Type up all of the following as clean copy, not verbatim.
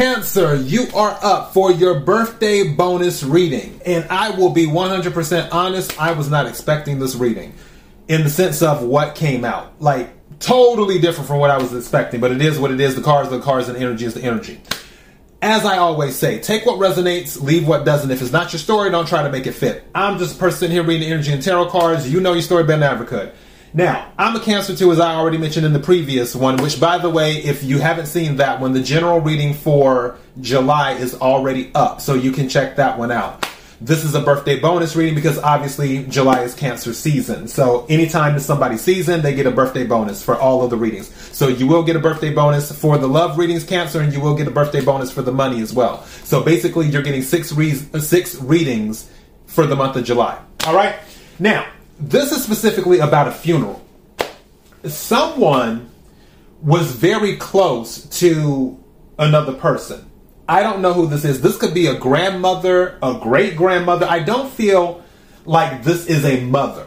Cancer, you are up for your birthday bonus reading. And I will be 100% honest, I was not expecting this reading in the sense of what came out. Like, totally different from what I was expecting, but it is what it is. The cards are the cards and the energy is the energy. As I always say, take what resonates, leave what doesn't. If it's not your story, don't try to make it fit. I'm just a person here reading energy and tarot cards. You know your story better than I ever could. Now, I'm a Cancer too, as I already mentioned in the previous one, which, by the way, if you haven't seen that one, the general reading for July is already up, so you can check that one out. This is a birthday bonus reading because obviously July is Cancer season. So anytime it's somebody's season, they get a birthday bonus for all of the readings. So you will get a birthday bonus for the love readings, Cancer, and you will get a birthday bonus for the money as well. So basically, you're getting six readings for the month of July. All right? Now, this is specifically about a funeral. Someone was very close to another person. I don't know who this is. This could be a grandmother, a great-grandmother. I don't feel like this is a mother,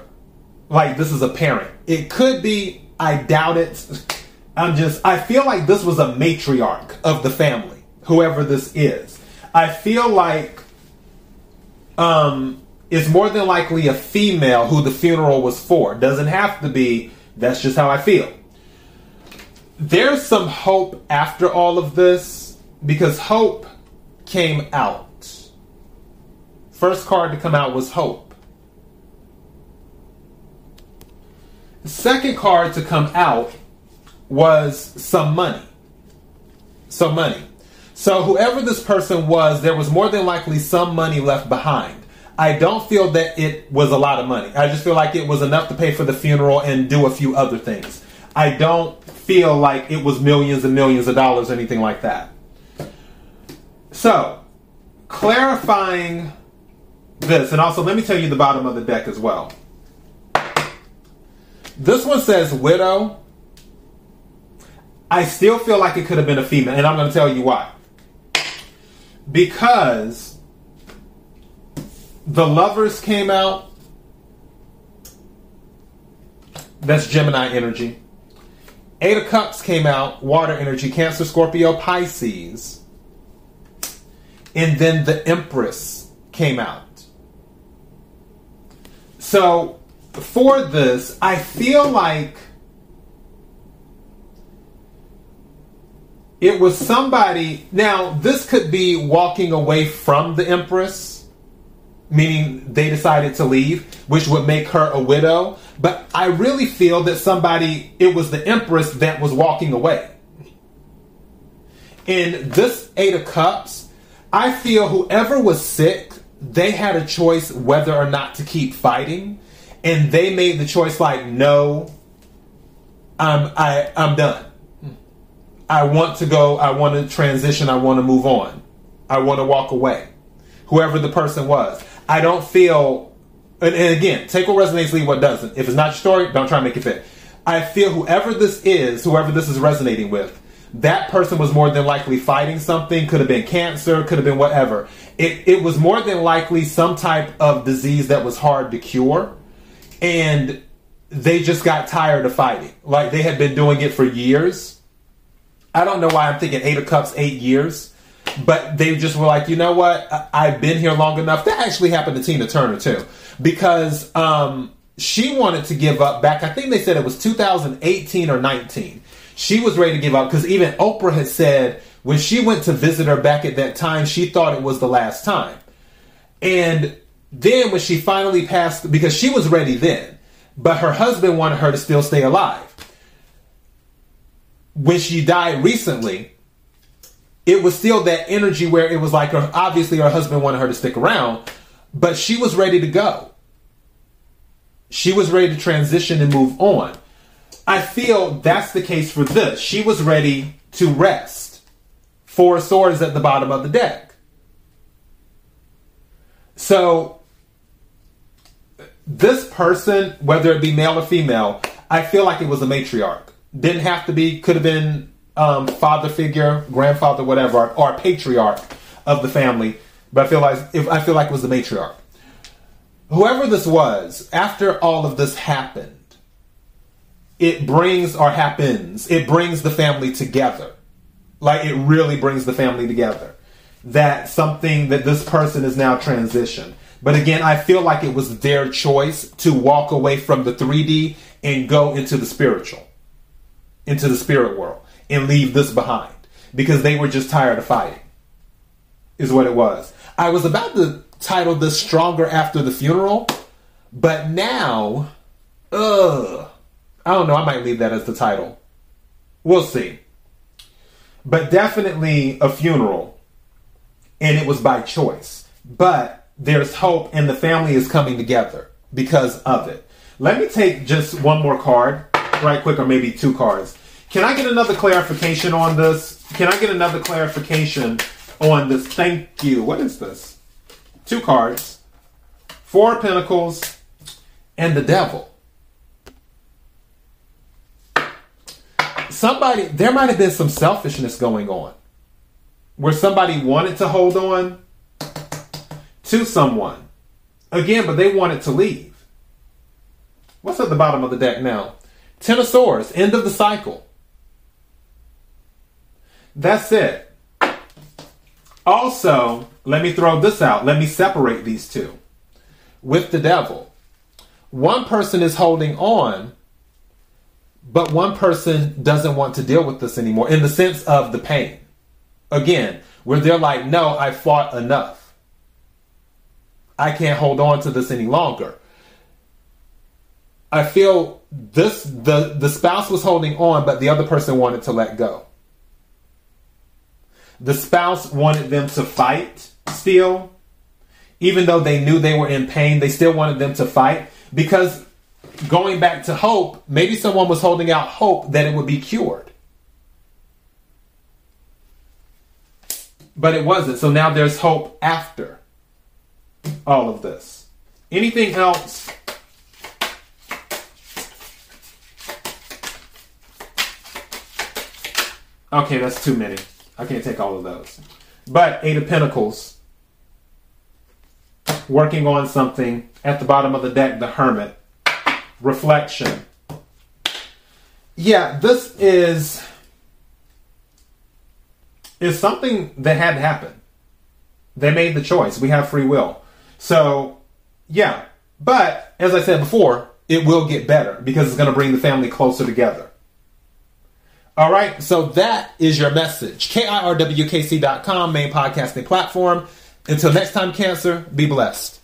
like this is a parent. It could be, I doubt it. I feel like this was a matriarch of the family, whoever this is. I feel like it's more than likely a female who the funeral was for. Doesn't have to be. That's just how I feel. There's some hope after all of this, because hope came out. First card to come out was hope. The second card to come out was some money. Some money. So whoever this person was, there was more than likely some money left behind. I don't feel that it was a lot of money. I just feel like it was enough to pay for the funeral and do a few other things. I don't feel like it was millions and millions of dollars or anything like that. So, clarifying this, and also let me tell you the bottom of the deck as well. This one says widow. I still feel like it could have been a female, and I'm going to tell you why. Because the lovers came out. That's Gemini energy. Eight of Cups came out. Water energy. Cancer, Scorpio, Pisces. And then the Empress came out. So for this, I feel like it was somebody. Now, this could be walking away from the Empress, meaning they decided to leave, which would make her a widow. But I really feel that it was the Empress that was walking away. In this Eight of Cups, I feel whoever was sick, they had a choice whether or not to keep fighting. And they made the choice like, no, I'm done. I want to go. I want to transition. I want to move on. I want to walk away. Whoever the person was. I don't feel, and again, take what resonates, leave what doesn't. If it's not your story, don't try to make it fit. I feel whoever this is resonating with, that person was more than likely fighting something. Could have been cancer, could have been whatever. It was more than likely some type of disease that was hard to cure, and they just got tired of fighting. Like, they had been doing it for years. I don't know why I'm thinking Eight of Cups, 8 years. But they just were like, you know what? I've been here long enough. That actually happened to Tina Turner, too. Because she wanted to give up back. I think they said it was 2018 or 19. She was ready to give up. Because even Oprah had said when she went to visit her back at that time, she thought it was the last time. And then when she finally passed, because she was ready then, but her husband wanted her to still stay alive. When she died recently, it was still that energy where it was like, obviously her husband wanted her to stick around, but she was ready to go. She was ready to transition and move on. I feel that's the case for this. She was ready to rest. Four of Swords at the bottom of the deck. So this person, whether it be male or female, I feel like it was a matriarch. Didn't have to be, could have been father figure, grandfather, whatever, or patriarch of the family. But I feel like it was the matriarch. Whoever this was, after all of this happened, it brings the family together. Like, it really brings the family together. That's something that this person is now transitioned. But again, I feel like it was their choice to walk away from the 3D and go into the spiritual, into the spirit world, and leave this behind because they were just tired of fighting, is what it was. I was about to title this Stronger After the Funeral, but now, I don't know, I might leave that as the title. We'll see. But definitely a funeral, and it was by choice. But there's hope, and the family is coming together because of it. Let me take just one more card right quick, or maybe two cards. Can I get another clarification on this? Can I get another clarification on this? Thank you. What is this? Two cards. Four of Pentacles and the Devil. Somebody, there might have been some selfishness going on where somebody wanted to hold on to someone. Again, but they wanted to leave. What's at the bottom of the deck now? Ten of Swords, end of the cycle. That's it. Also, let me throw this out. Let me separate these two. With the Devil, one person is holding on, but one person doesn't want to deal with this anymore in the sense of the pain. Again, where they're like, no, I fought enough. I can't hold on to this any longer. I feel this, the spouse was holding on, but the other person wanted to let go. The spouse wanted them to fight still. Even though they knew they were in pain, they still wanted them to fight because, going back to hope, maybe someone was holding out hope that it would be cured. But it wasn't. So now there's hope after all of this. Anything else? Okay, that's too many. I can't take all of those. But Eight of Pentacles. Working on something. At the bottom of the deck, the Hermit. Reflection. Yeah, this is something that had to happen. They made the choice. We have free will. So, yeah. But, as I said before, it will get better because it's going to bring the family closer together. All right, so that is your message. KIRWKC.com, main podcasting platform. Until next time, Cancer, be blessed.